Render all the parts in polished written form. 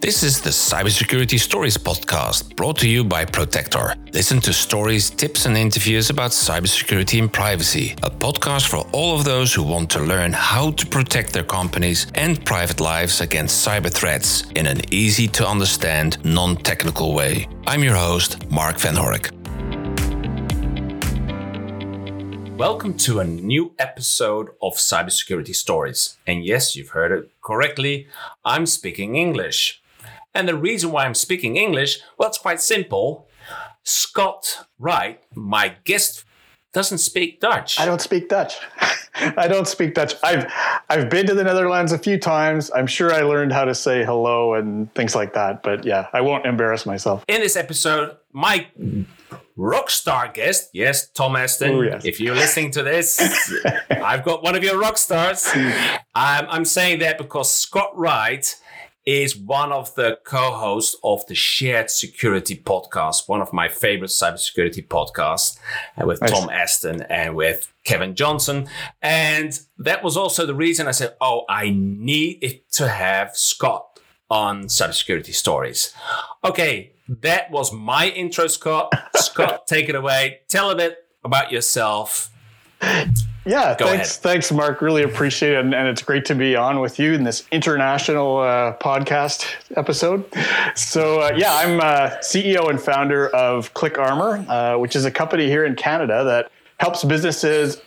This is the Cybersecurity Stories podcast brought to you by Protector. Listen to stories, tips and interviews about cybersecurity and privacy. A podcast for all of those who want to learn how to protect their companies and private lives against cyber threats in an easy to understand, non-technical way. I'm your host, Mark Van Horik. Welcome to a new episode of Cybersecurity Stories. And yes, you've heard it correctly, I'm speaking English. And the reason why I'm speaking English, well, it's quite simple. Scott Wright, my guest, doesn't speak Dutch. I don't speak Dutch. I've been to the Netherlands a few times. I'm sure I learned how to say hello and things like that. But yeah, I won't embarrass myself. In this episode, my rockstar guest, yes, Tom Eston. Ooh, yes. If you're listening to this, I've got one of your rock stars. I'm saying that because Scott Wright is one of the co-hosts of the Shared Security podcast, one of my favorite cybersecurity podcasts, with nice. Tom Eston and with Kevin Johnson. And that was also the reason I said, oh, I need to have Scott on Cybersecurity Stories. Okay. That was my intro, Scott. Scott, take it away. Tell a bit about yourself. Yeah, thanks, Mark. Really appreciate it. And it's great to be on with you in this international podcast episode. So, I'm CEO and founder of ClickArmor, which is a company here in Canada that helps businesses,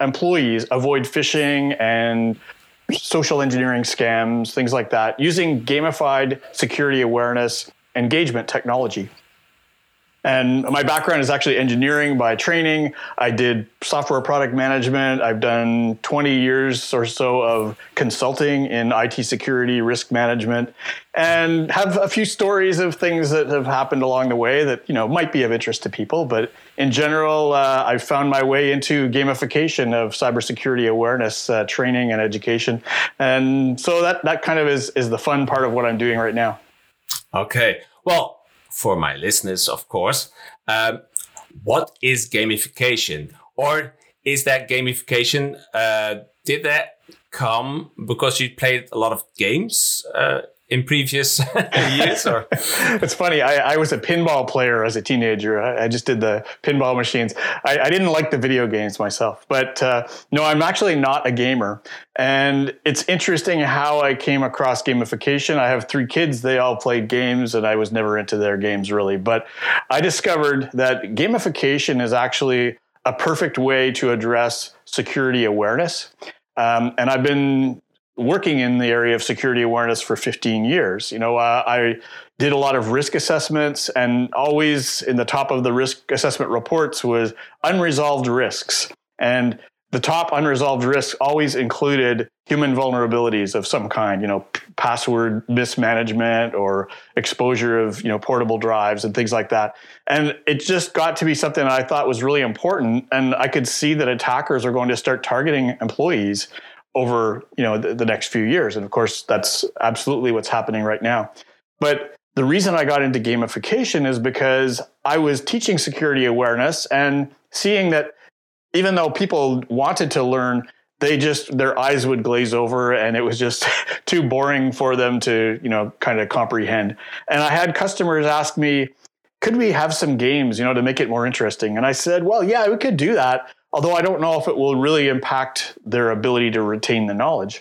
employees avoid phishing and social engineering scams, things like that, using gamified security awareness engagement technology. And my background is actually engineering by training. I did software product management. I've done 20 years or so of consulting in IT security, risk management, and have a few stories of things that have happened along the way that, you know, might be of interest to people. But in general, I've found my way into gamification of cybersecurity awareness, training and education. And so that kind of is the fun part of what I'm doing right now. Okay. Well, for my listeners, of course, what is gamification? Or is that gamification, did that come because you played a lot of games in previous years? Or? It's funny. I was a pinball player as a teenager. I just did the pinball machines. I didn't like the video games myself. But no, I'm actually not a gamer. And it's interesting how I came across gamification. I have three kids. They all played games, and I was never into their games, really. But I discovered that gamification is actually a perfect way to address security awareness. And I've been working in the area of security awareness for 15 years. You know, I did a lot of risk assessments, and always in the top of the risk assessment reports was unresolved risks. And the top unresolved risks always included human vulnerabilities of some kind, you know, password mismanagement or exposure of, you know, portable drives and things like that. And it just got to be something I thought was really important. And I could see that attackers are going to start targeting employees over, you know, the next few years. And of course, that's absolutely what's happening right now. But the reason I got into gamification is because I was teaching security awareness and seeing that even though people wanted to learn, they just, their eyes would glaze over and it was just too boring for them to, you know, kind of comprehend. And I had customers ask me, could we have some games, you know, to make it more interesting? And I said, well, yeah, we could do that. Although I don't know if it will really impact their ability to retain the knowledge.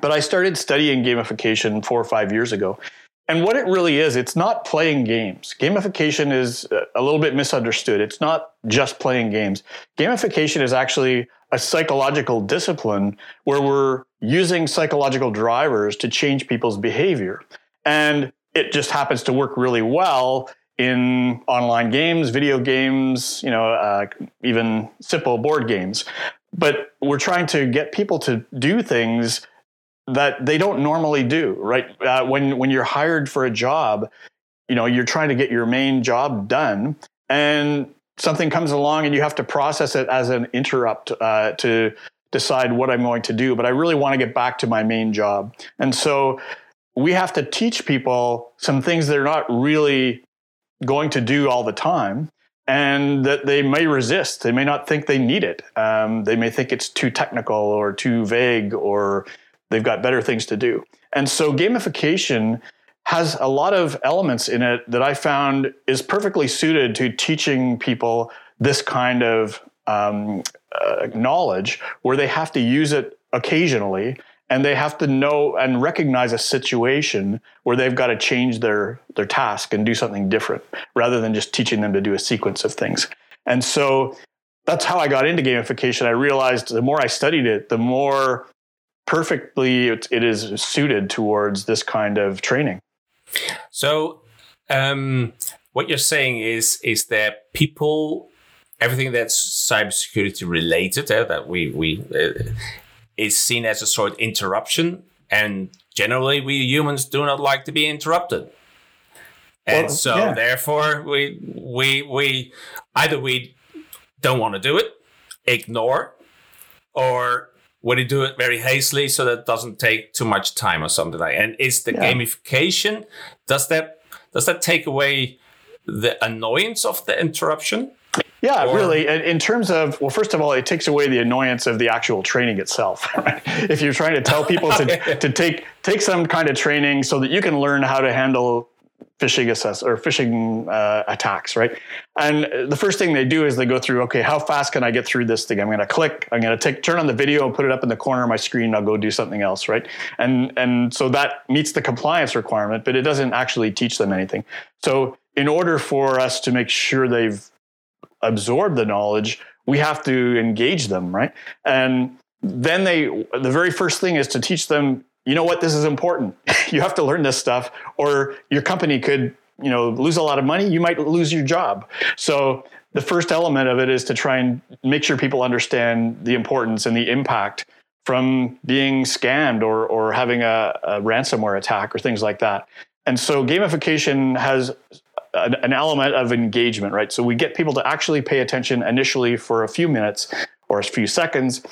But I started studying gamification 4 or 5 years ago. And what it really is, it's not playing games. Gamification is a little bit misunderstood. It's not just playing games. Gamification is actually a psychological discipline where we're using psychological drivers to change people's behavior. And it just happens to work really well in online games, video games, you know, even simple board games. But we're trying to get people to do things that they don't normally do, right? When you're hired for a job, you know, you're trying to get your main job done, and something comes along and you have to process it as an interrupt to decide what I'm going to do. But I really want to get back to my main job. And so we have to teach people some things they're not really going to do all the time, and that they may resist. They may not think they need it. They may think it's too technical or too vague, or they've got better things to do. And so gamification has a lot of elements in it that I found is perfectly suited to teaching people this kind of knowledge, where they have to use it occasionally and they have to know and recognize a situation where they've got to change their task and do something different, rather than just teaching them to do a sequence of things. And so that's how I got into gamification. I realized the more I studied it, the more perfectly it is suited towards this kind of training. So what you're saying is that people, everything that's cybersecurity related, that we is seen as a sort of interruption, and generally we humans do not like to be interrupted. And therefore we either we don't want to do it, ignore, or would you do it very hastily so that it doesn't take too much time or something like that? And is the gamification, does that take away the annoyance of the interruption? Yeah, or? Really. In terms of, well, first of all, it takes away the annoyance of the actual training itself. Right? If you're trying to tell people to take some kind of training so that you can learn how to handle phishing attacks, right? And the first thing they do is they go through, okay, how fast can I get through this thing? I'm going to click, I'm going to turn on the video and put it up in the corner of my screen, and I'll go do something else, right? And so that meets the compliance requirement, but it doesn't actually teach them anything. So in order for us to make sure they've absorbed the knowledge, we have to engage them, right? And then the very first thing is to teach them, you know what, this is important. You have to learn this stuff, or your company could, lose a lot of money. You might lose your job. So the first element of it is to try and make sure people understand the importance and the impact from being scammed or having a ransomware attack or things like that. And so gamification has an element of engagement, right? So we get people to actually pay attention initially for a few minutes or a few seconds,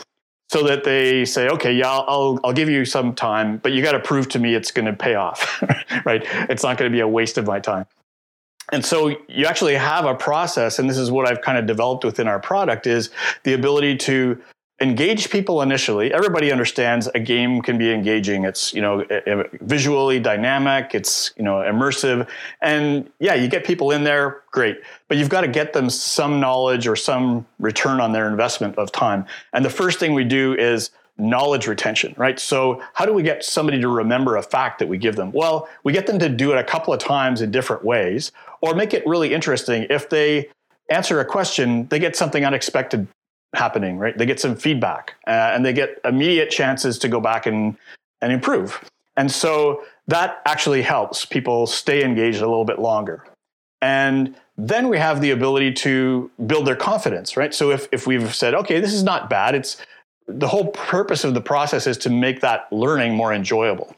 so that they say, okay, yeah, I'll give you some time, but you got to prove to me it's going to pay off, right? It's not going to be a waste of my time. And so you actually have a process, and this is what I've kind of developed within our product, is the ability to engage people initially. Everybody understands a game can be engaging. It's, visually dynamic, it's, immersive. And yeah, you get people in there, great. But you've got to get them some knowledge or some return on their investment of time. And the first thing we do is knowledge retention, right? So how do we get somebody to remember a fact that we give them? Well, we get them to do it a couple of times in different ways, or make it really interesting. If they answer a question, they get something unexpected happening, right? They get some feedback and they get immediate chances to go back and improve. And so that actually helps people stay engaged a little bit longer. And then we have the ability to build their confidence, right? So if we've said, okay, this is not bad, it's the whole purpose of the process is to make that learning more enjoyable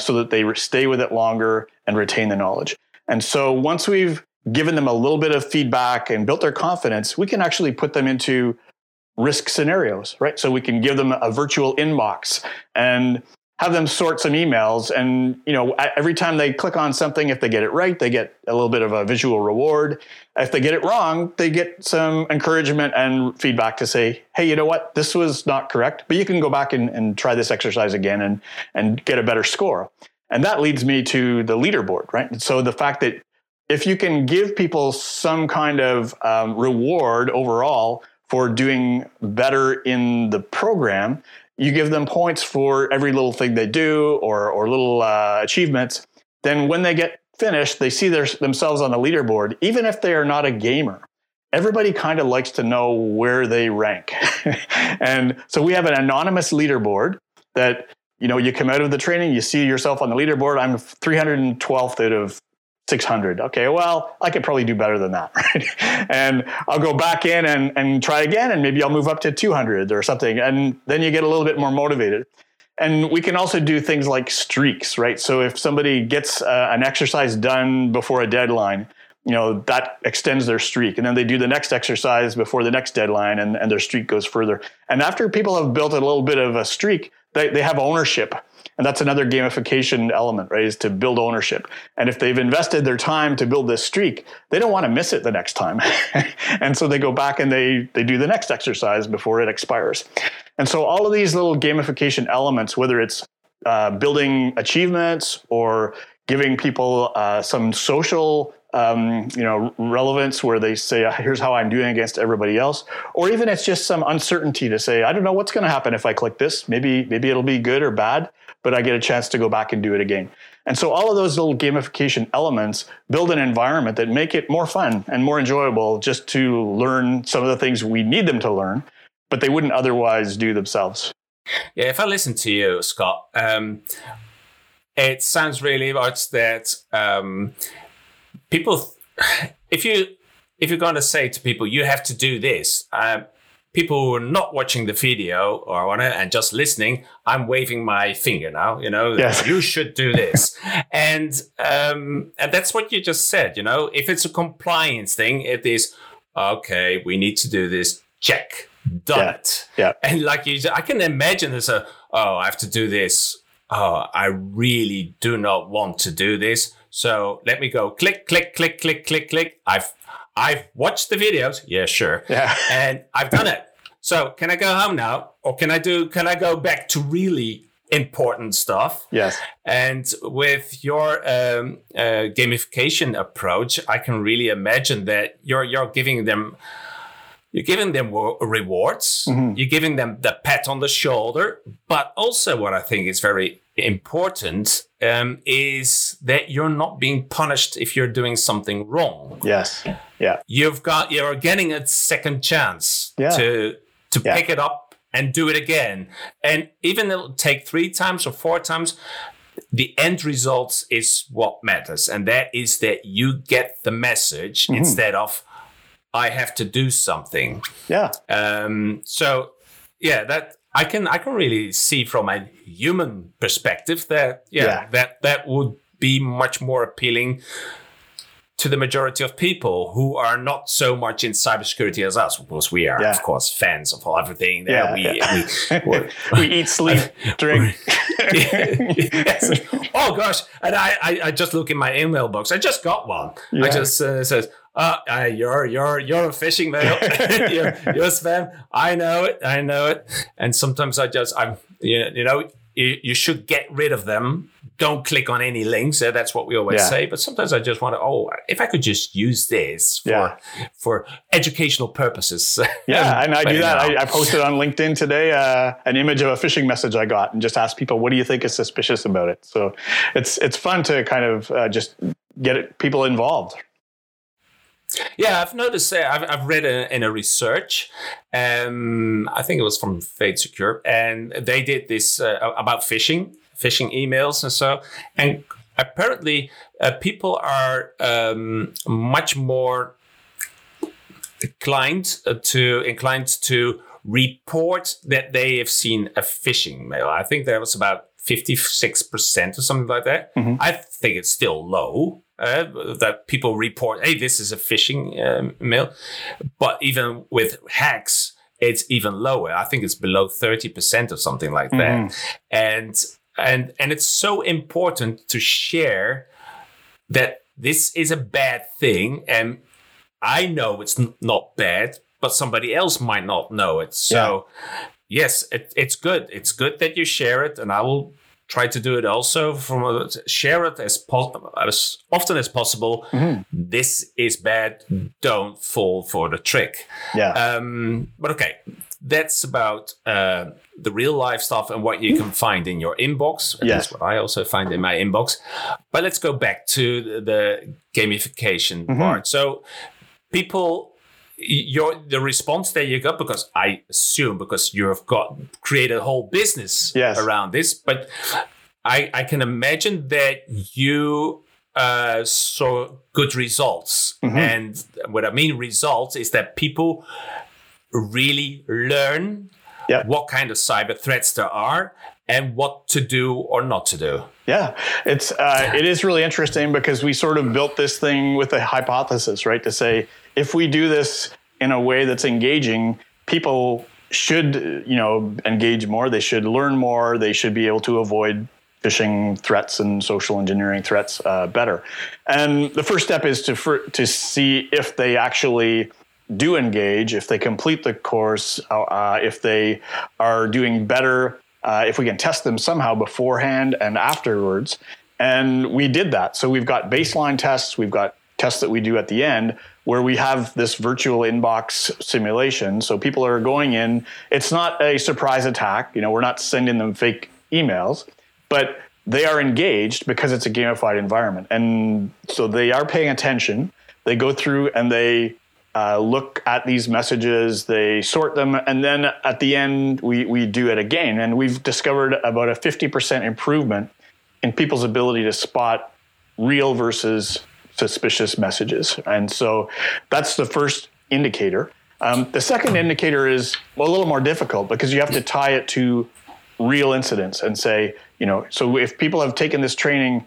so that they stay with it longer and retain the knowledge. And so once we've given them a little bit of feedback and built their confidence, we can actually put them into risk scenarios, right? So we can give them a virtual inbox and have them sort some emails. And, every time they click on something, if they get it right, they get a little bit of a visual reward. If they get it wrong, they get some encouragement and feedback to say, hey, you know what, this was not correct, but you can go back and try this exercise again and get a better score. And that leads me to the leaderboard, right? And so the fact that if you can give people some kind of reward overall for doing better in the program, you give them points for every little thing they do or little achievements. Then when they get finished, they see themselves on the leaderboard, even if they are not a gamer. Everybody kind of likes to know where they rank. And so we have an anonymous leaderboard that, you come out of the training, you see yourself on the leaderboard. I'm 312th out of 600. Okay, well, I could probably do better than that, right? And I'll go back in and try again, and maybe I'll move up to 200 or something. And then you get a little bit more motivated. And we can also do things like streaks, right? So if somebody gets an exercise done before a deadline, that extends their streak. And then they do the next exercise before the next deadline, and their streak goes further. And after people have built a little bit of a streak, they have ownership. And that's another gamification element, right, is to build ownership. And if they've invested their time to build this streak, they don't want to miss it the next time. And so they go back and they do the next exercise before it expires. And so all of these little gamification elements, whether it's building achievements or giving people some social relevance where they say, here's how I'm doing against everybody else. Or even it's just some uncertainty to say, I don't know what's going to happen if I click this. Maybe it'll be good or bad, but I get a chance to go back and do it again. And so all of those little gamification elements build an environment that make it more fun and more enjoyable just to learn some of the things we need them to learn, but they wouldn't otherwise do themselves. Yeah, if I listen to you, Scott, it sounds really much that... people, if you're going to say to people, you have to do this, people who are not watching the video or whatever and just listening, I'm waving my finger now, yes. You should do this. And that's what you just said, if it's a compliance thing, it is, okay, we need to do this, check, done it. Yeah. And like you said, I can imagine there's I have to do this. Oh, I really do not want to do this. So let me go click, click, click, click, click, click. I've watched the videos. Yeah, sure. Yeah. And I've done it. So can I go home now? Or can I go back to really important stuff? Yes. And with your gamification approach, I can really imagine that you're giving them rewards. Mm-hmm. You're giving them the pat on the shoulder. But also what I think is very important is that you're not being punished if you're doing something wrong. Yes. Yeah. You're getting a second chance to pick it up and do it again. And even if it'll take 3 times or 4 times, the end result is what matters. And that is that you get the message instead of, I have to do something. Yeah. That I can really see from a human perspective that that would be much more appealing to the majority of people who are not so much in cybersecurity as us, because we are of course fans of everything. Yeah, we eat, sleep, drink. Yes. Oh gosh! And I just look in my email box. I just got one. Yeah. I just says. You're a phishing mail. you're spam. I know it. And sometimes you should get rid of them. Don't click on any links. That's what we always say. But sometimes I just want to, if I could just use this for educational purposes. Yeah, and I do that. I posted on LinkedIn today an image of a phishing message I got and just asked people, what do you think is suspicious about it? So it's fun to kind of just get people involved. Yeah, I've noticed that. I've read in a research, I think it was from Fade Secure, and they did this about phishing emails and so. And apparently, people are much more inclined to report that they have seen a phishing mail. I think that was about 56% or something like that. Mm-hmm. I think it's still low. That people report, hey, this is a phishing mail. But even with hacks, it's even lower. I think it's below 30% or something like that. And it's so important to share that this is a bad thing. And I know it's not bad, but somebody else might not know it. So yes, it's good. It's good that you share it, and I will try to do it also share it as often as possible. Mm-hmm. This is bad. Don't fall for the trick. Yeah. But okay, that's about the real life stuff and what you can find in your inbox. That's what I also find in my inbox. But let's go back to the gamification part. So people... The response that you got, because I assume you've created a whole business around this, but I can imagine that you saw good results. Mm-hmm. And what I mean results is that people really learn what kind of cyber threats there are and what to do or not to do. Yeah, it is really interesting because we sort of built this thing with a hypothesis, right? To say, if we do this in a way that's engaging, people should, engage more. They should learn more. They should be able to avoid phishing threats and social engineering threats better. And the first step is to see if they actually do engage, if they complete the course, if they are doing better, if we can test them somehow beforehand and afterwards. And we did that. So we've got baseline tests. We've got tests that we do at the end where we have this virtual inbox simulation. So people are going in. It's not a surprise attack. We're not sending them fake emails, but they are engaged because it's a gamified environment. And so they are paying attention. They go through and they look at these messages, they sort them, and then at the end, we do it again. And we've discovered about a 50% improvement in people's ability to spot real versus suspicious messages. And so that's the first indicator. The second indicator is a little more difficult because you have to tie it to real incidents and say, so if people have taken this training,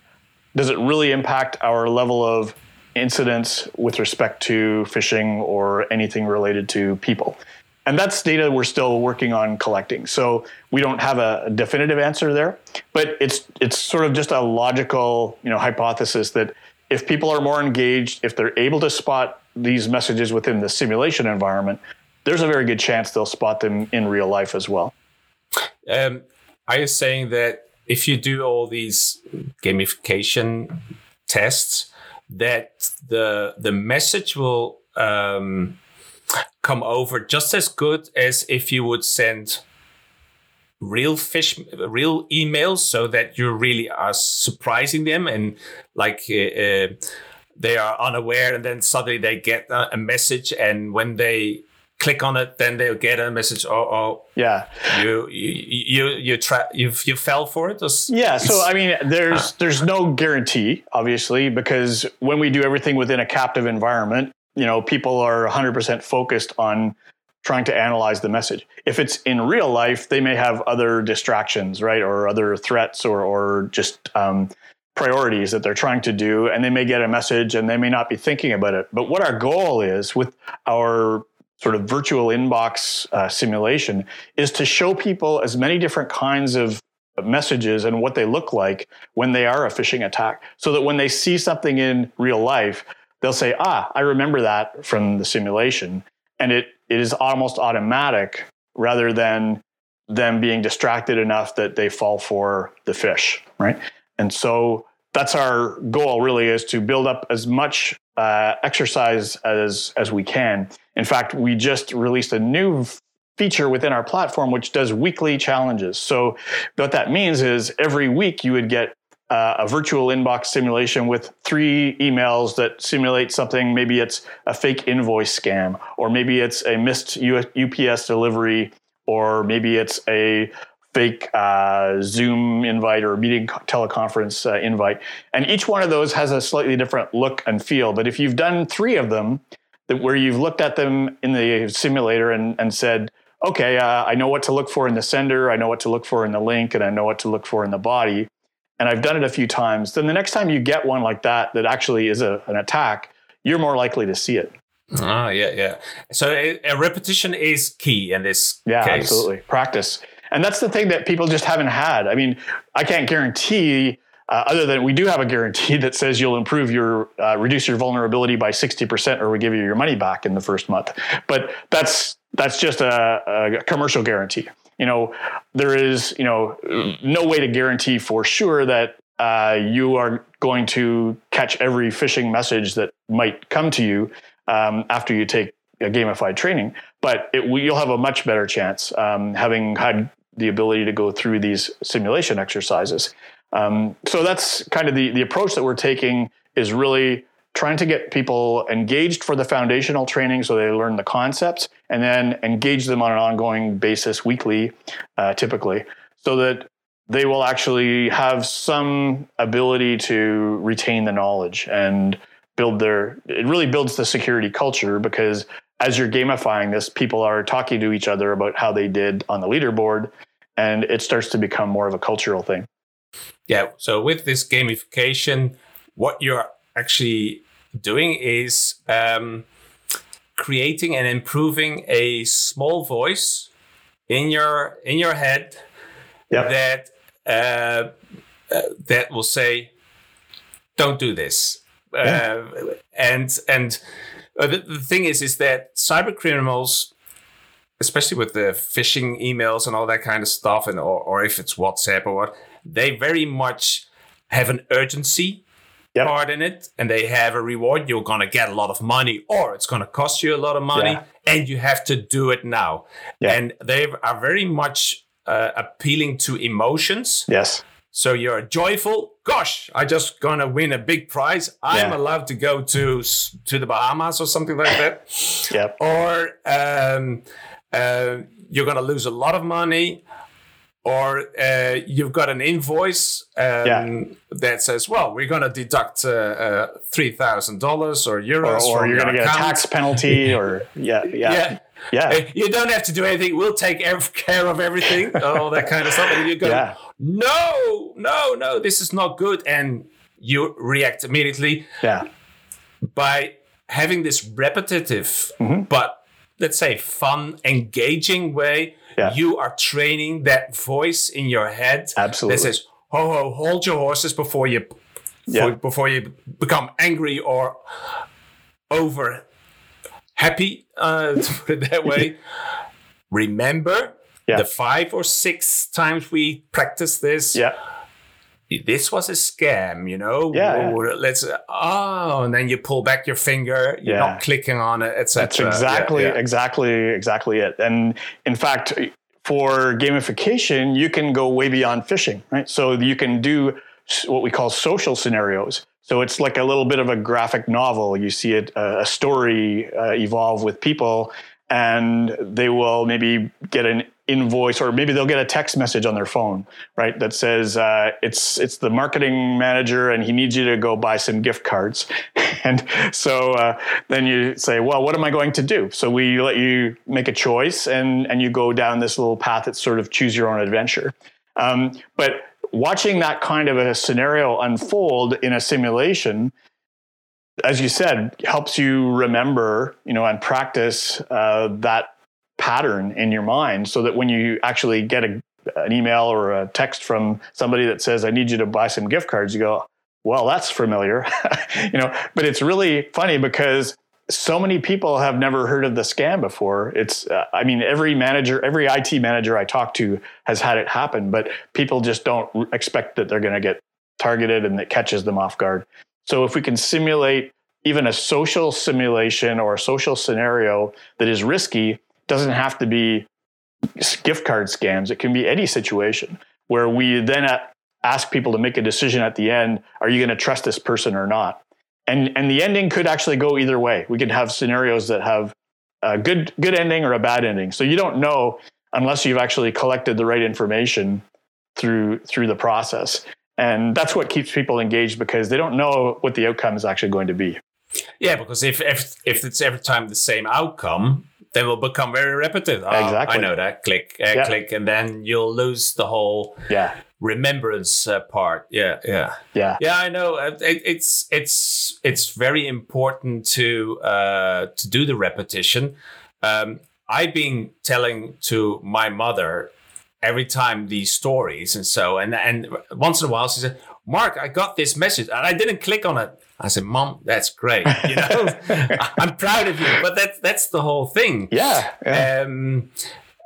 does it really impact our level of incidents with respect to phishing or anything related to people? And that's data we're still working on collecting. So we don't have a definitive answer there, but it's sort of just a logical, hypothesis that if people are more engaged, if they're able to spot these messages within the simulation environment, there's a very good chance they'll spot them in real life as well. Are you saying that if you do all these gamification tests, that the message will come over just as good as if you would send real emails, so that you really are surprising them and they are unaware, and then suddenly they get a message, and when they click on it, then they'll get a message. You fell for it. So there's no guarantee, obviously, because when we do everything within a captive environment, people are 100% focused on trying to analyze the message. If it's in real life, they may have other distractions, right, or other threats, or just priorities that they're trying to do, and they may get a message and they may not be thinking about it. But what our goal is with our sort of virtual inbox simulation is to show people as many different kinds of messages and what they look like when they are a phishing attack, so that when they see something in real life, they'll say, I remember that from the simulation. And it is almost automatic, rather than them being distracted enough that they fall for the fish, right? And so that's our goal, really, is to build up as much exercise as we can. In fact, we just released a new feature within our platform, which does weekly challenges. So what that means is every week you would get a virtual inbox simulation with 3 emails that simulate something. Maybe it's a fake invoice scam, or maybe it's a missed UPS delivery, or maybe it's a fake Zoom invite or meeting teleconference invite. And each one of those has a slightly different look and feel. But if you've done 3 of them, that where you've looked at them in the simulator and said, okay, I know what to look for in the sender, I know what to look for in the link, and I know what to look for in the body, and I've done it a few times, then the next time you get one like that actually is an attack, you're more likely to see it. Yeah. So a repetition is key in this case. Yeah, absolutely. Practice. And that's the thing that people just haven't had. I mean, I can't guarantee, other than we do have a guarantee that says you'll improve reduce your vulnerability by 60%, or we give you your money back in the first month. But that's just a commercial guarantee. There is, no way to guarantee for sure that you are going to catch every phishing message that might come to you after you take a gamified training, but you'll have a much better chance having had the ability to go through these simulation exercises. So that's kind of the approach that we're taking, is really trying to get people engaged for the foundational training so they learn the concepts, and then engage them on an ongoing basis, weekly, typically, so that they will actually have some ability to retain the knowledge and it really builds the security culture, because as you're gamifying this, people are talking to each other about how they did on the leaderboard, and it starts to become more of a cultural thing. Yeah. So with this gamification, what you're actually doing is creating and improving a small voice in your head. Yep. that will say, "Don't do this." Yeah. And the thing is that cyber criminals, especially with the phishing emails and all that kind of stuff, and or if it's WhatsApp or what, they very much have an urgency part in it, and they have a reward. You're going to get a lot of money, or it's going to cost you a lot of money, and you have to do it now. Yeah. And they are very much appealing to emotions. Yes. So you're joyful. Gosh, I just going to win a big prize. I'm allowed to go to the Bahamas or something like that. Yep. Or you're going to lose a lot of money. Or you've got an invoice that says, well, we're going to deduct $3,000 or euros. Or you're going to get a tax penalty. You don't have to do anything. We'll take care of everything, all that kind of stuff. And you're going, no, this is not good. And you react immediately by having this repetitive, but let's say fun, engaging way. Yeah. You are training that voice in your head that says, "Ho ho, hold your horses before you become angry or over happy." To put it that way. Remember the 5 or 6 times we practiced this. Yeah. This was a scam, you know. Yeah, and then you pull back your finger. You're not clicking on it, etc. That's exactly it. And in fact, for gamification, you can go way beyond phishing, right? So you can do what we call social scenarios. So it's like a little bit of a graphic novel. You see it, a story evolve with people, and they will maybe get an invoice, or maybe they'll get a text message on their phone, right? That says, it's the marketing manager and he needs you to go buy some gift cards. And so then you say, well, what am I going to do? So we let you make a choice and you go down this little path that's sort of choose your own adventure. But watching that kind of a scenario unfold in a simulation, as you said, helps you remember, and practice that pattern in your mind, so that when you actually get an email or a text from somebody that says, I need you to buy some gift cards, you go, well, that's familiar, but it's really funny because so many people have never heard of the scam before. It's, every IT manager I talk to has had it happen, but people just don't expect that they're going to get targeted and that catches them off guard. So if we can simulate even a social simulation or a social scenario that is risky, doesn't have to be gift card scams. It can be any situation where we then ask people to make a decision at the end. Are you going to trust this person or not? And the ending could actually go either way. We could have scenarios that have a good ending or a bad ending. So you don't know unless you've actually collected the right information through the process. And that's what keeps people engaged, because they don't know what the outcome is actually going to be. Yeah, because if it's every time the same outcome, they will become very repetitive. Oh, exactly. I know that. Click, click, and then you'll lose the whole remembrance part. Yeah, I know. It's very important to do the repetition. I've been telling to my mother every time these stories, and once in a while she said, Mark, I got this message and I didn't click on it. I said, Mom, that's great. I'm proud of you. But that's the whole thing. Yeah. And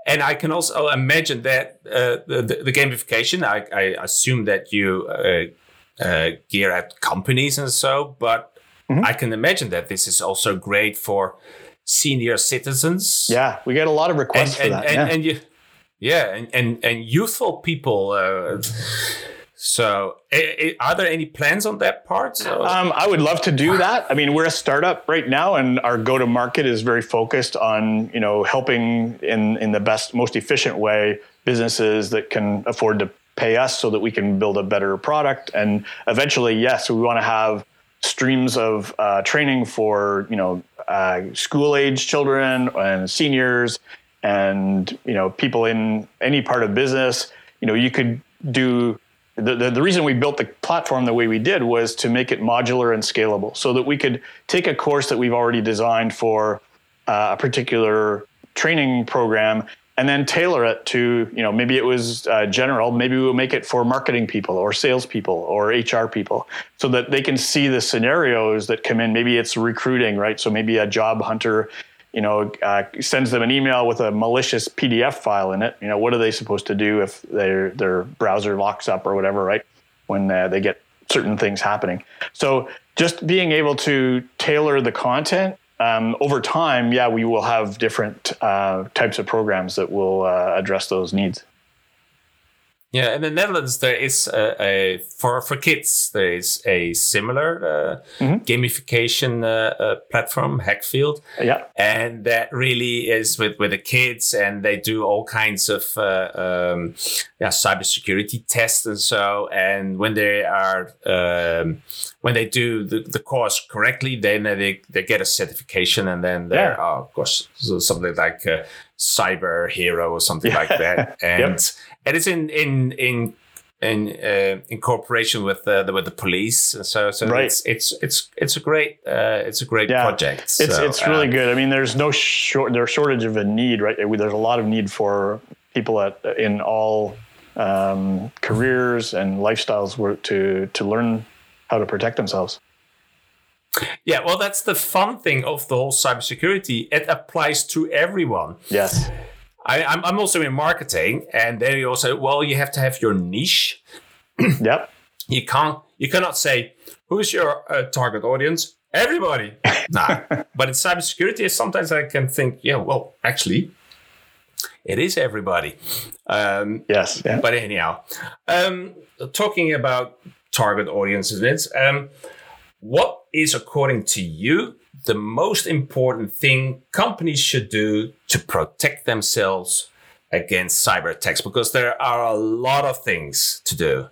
I can also imagine that the gamification, I assume that you gear at companies and so, but I can imagine that this is also great for senior citizens. Yeah, we get a lot of requests for that. And youthful people. So are there any plans on that part? So, I would love to do that. I mean, we're a startup right now, and our go-to-market is very focused on, helping in the best, most efficient way businesses that can afford to pay us so that we can build a better product. And eventually, yes, we want to have streams of training for, school-age children and seniors and, people in any part of business. You could do... The reason we built the platform the way we did was to make it modular and scalable, so that we could take a course that we've already designed for a particular training program and then tailor it to, maybe it was general, maybe we'll make it for marketing people or salespeople or HR people, so that they can see the scenarios that come in. Maybe it's recruiting, right? So maybe a job hunter, sends them an email with a malicious PDF file in it. What are they supposed to do if their browser locks up or whatever, right? When they get certain things happening. So just being able to tailor the content over time, yeah, we will have different types of programs that will address those needs. Yeah, in the Netherlands, there is for kids, there is a similar gamification platform, HackShield. Yeah. And that really is with the kids, and they do all kinds of cybersecurity tests and so. And when they are when they do the course correctly, then they get a certification, and then they are, of course, something like cyber hero or something like that. And and it's in cooperation with the police. So right. it's a great project. It's really good. I mean, there's no shortage of a need, right? There's a lot of need for people in all careers and lifestyles to learn how to protect themselves. Yeah, well, that's the fun thing of the whole cybersecurity. It applies to everyone. Yes. I'm also in marketing, and there you also, you have to have your niche. Yep. You cannot say, who's your target audience? Everybody. Nah. But in cybersecurity, sometimes I can think, actually, it is everybody. Yes. Yeah. But anyhow, talking about target audiences, what is, according to you, the most important thing companies should do to protect themselves against cyber attacks? Because there are a lot of things to do.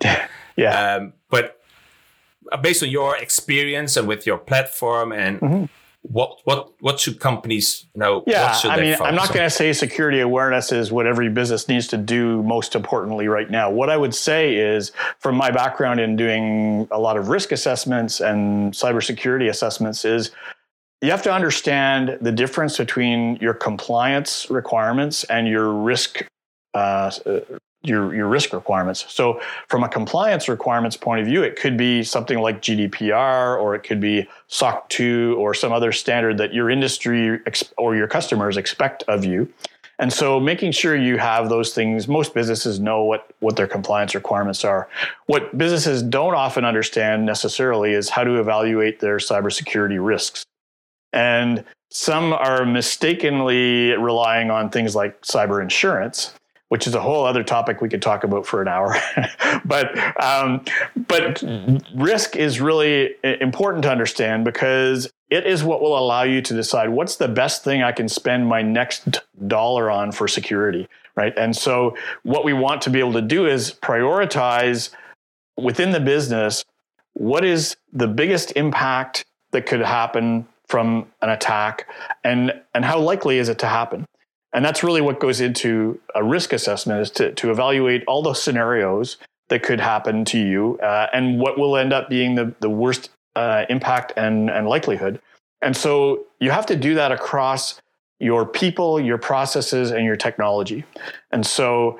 Yeah. But based on your experience and with your platform, and what should companies know? Yeah, I'm not going to say security awareness is what every business needs to do most importantly right now. What I would say is, from my background in doing a lot of risk assessments and cybersecurity assessments, is you have to understand the difference between your compliance requirements and your risk your risk requirements. So from a compliance requirements point of view, it could be something like GDPR, or it could be SOC 2 or some other standard that your industry or your customers expect of you. And so making sure you have those things, most businesses know what their compliance requirements are. What businesses don't often understand necessarily is how to evaluate their cybersecurity risks. And some are mistakenly relying on things like cyber insurance, which is a whole other topic we could talk about for an hour. But risk is really important to understand, because it is what will allow you to decide what's the best thing I can spend my next dollar on for security, right? And so what we want to be able to do is prioritize within the business what is the biggest impact that could happen from an attack, and how likely is it to happen? And that's really what goes into a risk assessment, is to evaluate all those scenarios that could happen to you and what will end up being the worst impact and likelihood. And so you have to do that across your people, your processes, and your technology. And so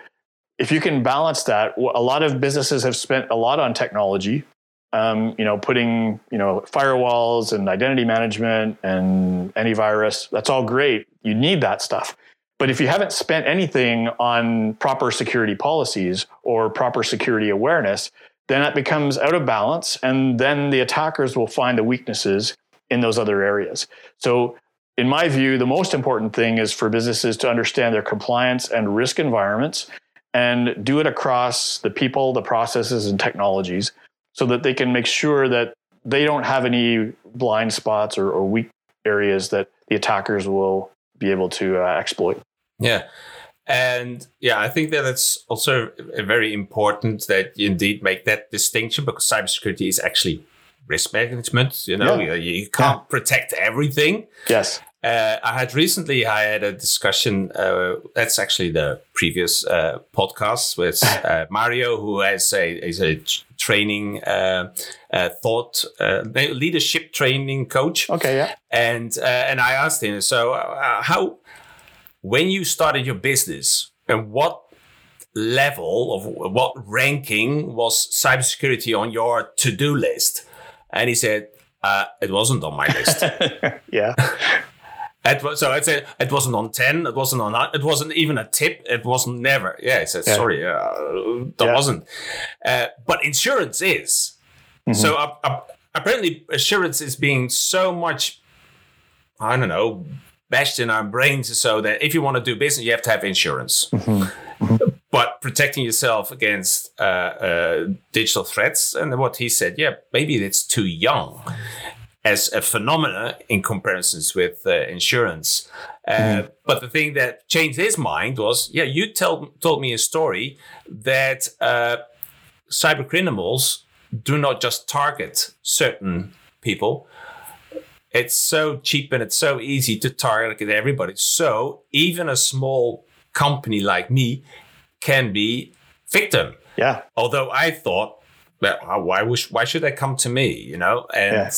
if you can balance that, a lot of businesses have spent a lot on technology, putting, firewalls and identity management and antivirus, that's all great. You need that stuff. But if you haven't spent anything on proper security policies or proper security awareness, then it becomes out of balance, and then the attackers will find the weaknesses in those other areas. So in my view, the most important thing is for businesses to understand their compliance and risk environments and do it across the people, the processes, and technologies, so that they can make sure that they don't have any blind spots or weak areas that the attackers will be able to exploit. Yeah. And I think that it's also very important that you indeed make that distinction, because cybersecurity is actually risk management. You can't protect everything. Yes. I had a discussion, that's actually the previous podcast with Mario, who has a training leadership training coach. Okay, yeah. And I asked him, so how, when you started your business, and what level of what ranking was cybersecurity on your to-do list? And he said, it wasn't on my list. Yeah. So I'd say it wasn't on 10. It wasn't even a tip. It wasn't never. Yeah, I said, sorry, that wasn't. But insurance is. So apparently assurance is being so much, I don't know, bashed in our brains, so that if you want to do business, you have to have insurance. But protecting yourself against digital threats, and what he said, maybe it's too young as a phenomenon in comparisons with insurance. But the thing that changed his mind was, you told me a story that cyber criminals do not just target certain people. It's so cheap and it's so easy to target everybody. So even a small company like me can be victim. Yeah. Although I thought, well, why should they come to me? You know, and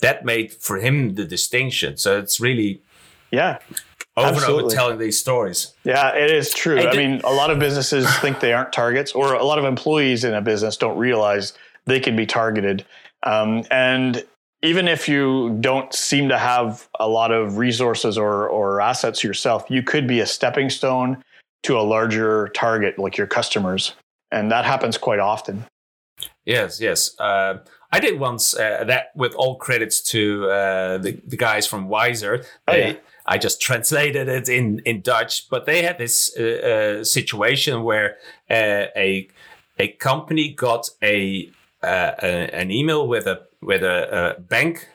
that made for him the distinction. So it's really over telling these stories. Yeah, it is true. I mean, a lot of businesses think they aren't targets, or a lot of employees in a business don't realize they can be targeted. And even if you don't seem to have a lot of resources or assets yourself, you could be a stepping stone to a larger target, like your customers. And that happens quite often. Yes, yes. I did once that, with all credits to the guys from Wiser. I just translated it in Dutch, but they had this situation where a company got an email with a bank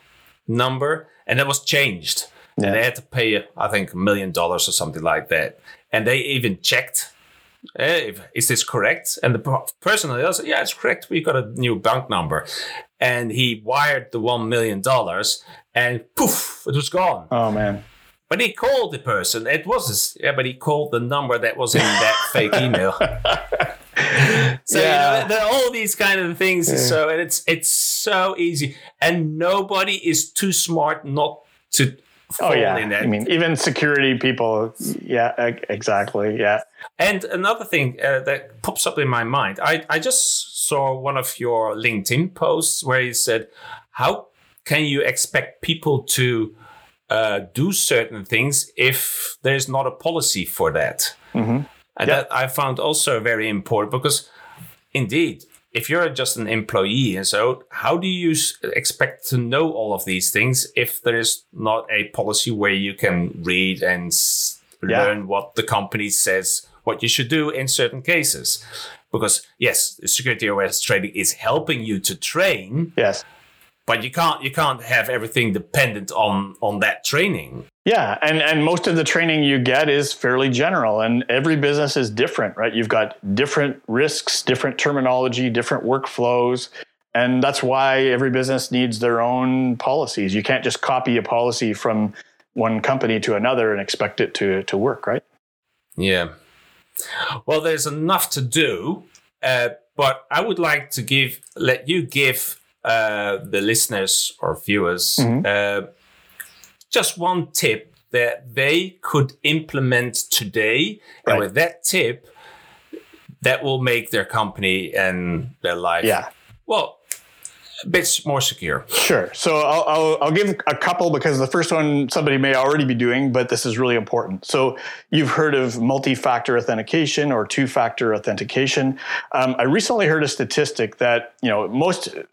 number, and that was changed. Yeah. And they had to pay, I think, $1 million or something like that. And they even checked, is this correct? And the person said, yeah, it's correct. We got a new bank number. And he wired the $1 million and poof, it was gone. Oh, man. But he called the person. It was but he called the number that was in that fake email. So you know, there are all these kind of things. Yeah. So it's so easy, and nobody is too smart not to fall in that. I mean, even security people. Yeah, exactly. Yeah. And another thing that pops up in my mind, I just saw one of your LinkedIn posts where you said, "How can you expect people to?" Do certain things if there's not a policy for that. And that I found also very important, because indeed, if you're just an employee, and so how do you expect to know all of these things if there is not a policy where you can read and learn what the company says, what you should do in certain cases? Because yes, security awareness training is helping you to train. Yes. But you can't have everything dependent on that training. Yeah, and most of the training you get is fairly general, and every business is different, right? You've got different risks, different terminology, different workflows, and that's why every business needs their own policies. You can't just copy a policy from one company to another and expect it to work, right? Yeah. Well, there's enough to do, but I would like to let you give the listeners or viewers, just one tip that they could implement today. Right. And with that tip, that will make their company and their life, a bit more secure. Sure. So I'll give a couple, because the first one somebody may already be doing, but this is really important. So you've heard of multi-factor authentication or two-factor authentication. I recently heard a statistic that, you know,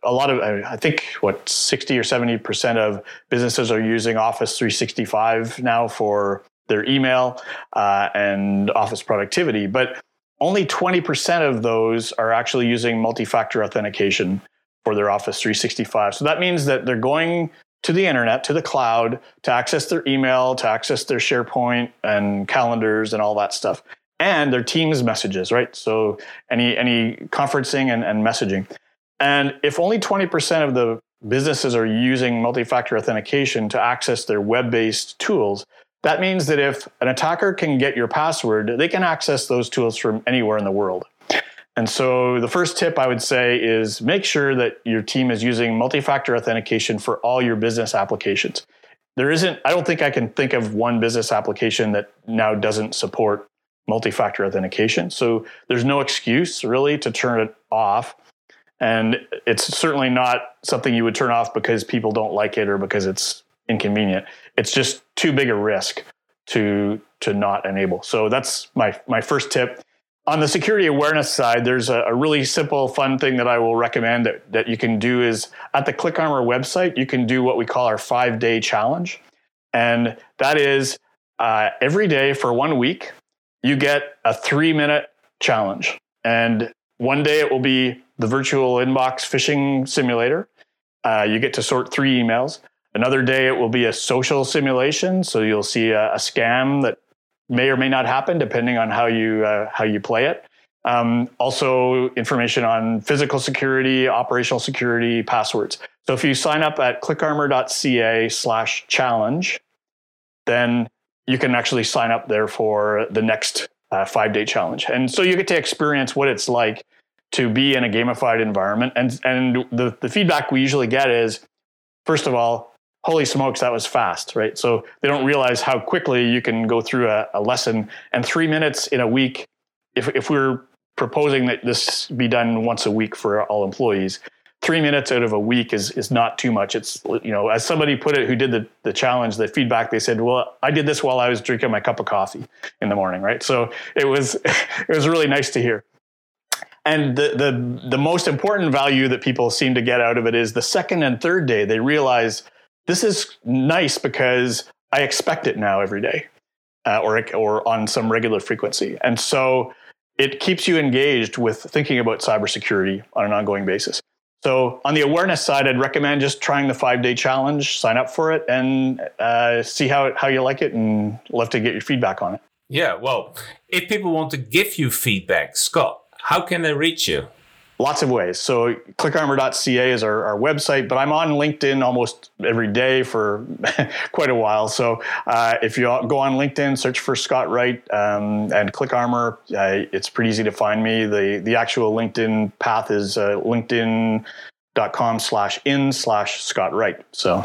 I think 60 or 70% of businesses are using Office 365 now for their email and office productivity, but only 20% of those are actually using multi-factor authentication for their Office 365. So that means that they're going to the internet, to the cloud, to access their email, to access their SharePoint and calendars and all that stuff, and their Teams messages, right? So any conferencing and messaging. And if only 20% of the businesses are using multi-factor authentication to access their web-based tools, that means that if an attacker can get your password, they can access those tools from anywhere in the world. And so the first tip I would say is make sure that your team is using multi-factor authentication for all your business applications. I don't think I can think of one business application that now doesn't support multi-factor authentication. So there's no excuse really to turn it off. And it's certainly not something you would turn off because people don't like it or because it's inconvenient. It's just too big a risk to not enable. So that's my first tip. On the security awareness side, there's a really simple, fun thing that I will recommend that you can do is at the ClickArmor website, you can do what we call our 5-day challenge. And that is every day for 1 week, you get a 3-minute challenge. And one day it will be the virtual inbox phishing simulator. You get to sort 3 emails. Another day it will be a social simulation. So you'll see a scam that may or may not happen depending on how you play it. Also information on physical security, operational security, passwords. So if you sign up at clickarmor.ca/challenge, then you can actually sign up there for the next 5-day challenge. And so you get to experience what it's like to be in a gamified environment. And the feedback we usually get is, first of all, holy smokes, that was fast, right? So they don't realize how quickly you can go through a lesson. And 3 minutes in a week, if we're proposing that this be done once a week for all employees, 3 minutes out of a week is not too much. It's, you know, as somebody put it who did the challenge, the feedback, they said, well, I did this while I was drinking my cup of coffee in the morning, right? So it was really nice to hear. And the most important value that people seem to get out of it is the second and third day, they realize, this is nice because I expect it now every day or on some regular frequency. And so it keeps you engaged with thinking about cybersecurity on an ongoing basis. So on the awareness side, I'd recommend just trying the 5-day challenge, sign up for it, and see how you like it, and love to get your feedback on it. Yeah, well, if people want to give you feedback, Scott, how can they reach you? Lots of ways. So clickarmor.ca is our website, but I'm on LinkedIn almost every day for quite a while. So if you go on LinkedIn, search for Scott Wright and ClickArmor, it's pretty easy to find me. The actual LinkedIn path is linkedin.com/in/Scott Wright. So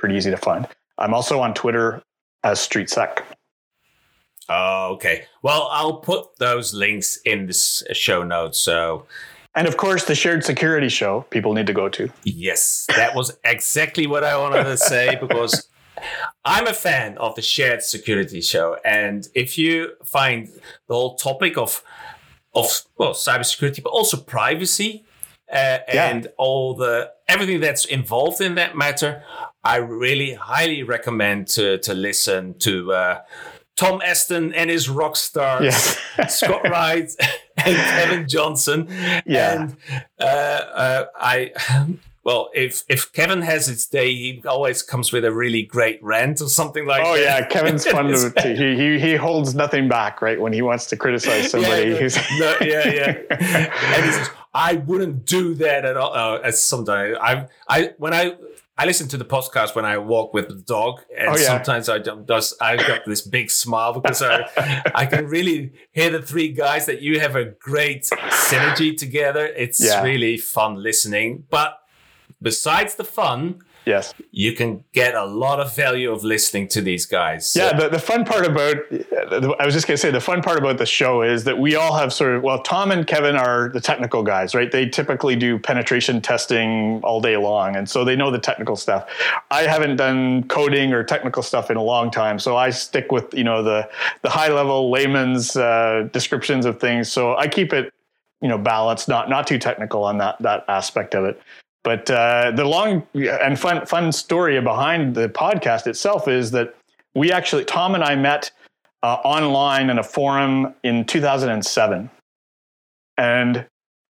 pretty easy to find. I'm also on Twitter as StreetSec. Oh, okay. Well, I'll put those links in the show notes. So. And of course, the Shared Security show people need to go to. Yes, that was exactly what I wanted to say, because I'm a fan of the Shared Security show. And if you find the whole topic of cybersecurity, but also privacy and everything that's involved in that matter, I really highly recommend to listen to Tom Eston and his rock stars, Scott Wright and Kevin Johnson. Yeah. And if Kevin has his day, he always comes with a really great rant or something like that. Oh, yeah. Kevin's fun to he holds nothing back, right? When he wants to criticize somebody. And he says, I wouldn't do that at all. Sometimes I listen to the podcast when I walk with the dog, and sometimes I got this big smile because I can really hear the three guys that you have a great synergy together. It's really fun listening. But besides the fun, you can get a lot of value of listening to these guys. Yeah, so. The fun part about, I was just going to say, the fun part about the show is that we all have Tom and Kevin are the technical guys, right? They typically do penetration testing all day long. And so they know the technical stuff. I haven't done coding or technical stuff in a long time. So I stick with, the high level layman's descriptions of things. So I keep it, balanced, not too technical on that aspect of it. But the long and fun story behind the podcast itself is that we actually, Tom and I met online in a forum in 2007. And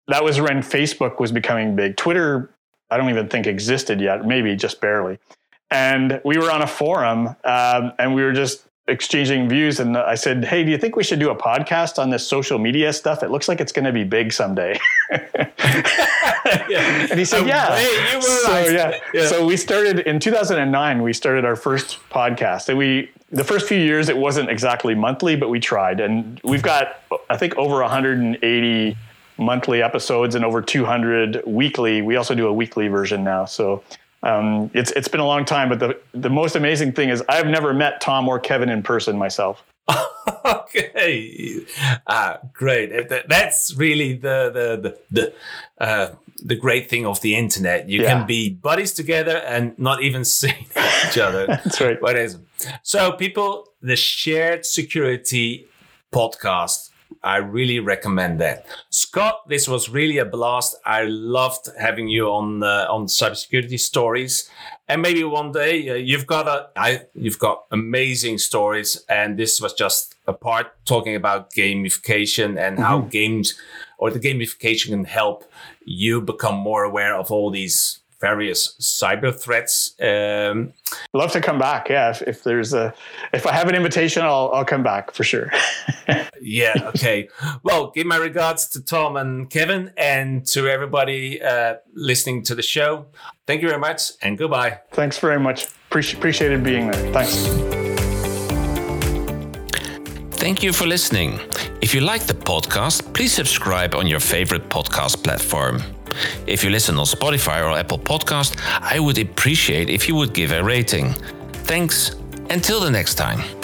that was when Facebook was becoming big. Twitter, I don't even think existed yet, maybe just barely. And we were on a forum and we were just exchanging views. And I said, hey, do you think we should do a podcast on this social media stuff? It looks like it's going to be big someday. And he said, So we started in 2009, we started our first podcast, and the first few years, it wasn't exactly monthly, but we tried, and we've got, I think, over 180 monthly episodes and over 200 weekly. We also do a weekly version now. So it's been a long time, but the most amazing thing is I've never met Tom or Kevin in person myself. Okay, great. That's really the great thing of the internet. You can be buddies together and not even see each other. That's right. So people, the Shared Security podcast, I really recommend that. Scott, this was really a blast. I loved having you on Cybersecurity Stories. And maybe one day you've got amazing stories. And this was just a part talking about gamification and mm-hmm. how games or the gamification can help you become more aware of all these various cyber threats. Love to come back. Yeah, if I have an invitation, I'll come back for sure. Yeah. Okay. Well, give my regards to Tom and Kevin and to everybody listening to the show. Thank you very much and goodbye. Thanks very much. Appreciated being there. Thanks. Thank you for listening. If you like the podcast, please subscribe on your favorite podcast platform. If you listen on Spotify or Apple Podcast, I would appreciate if you would give a rating. Thanks. Until the next time.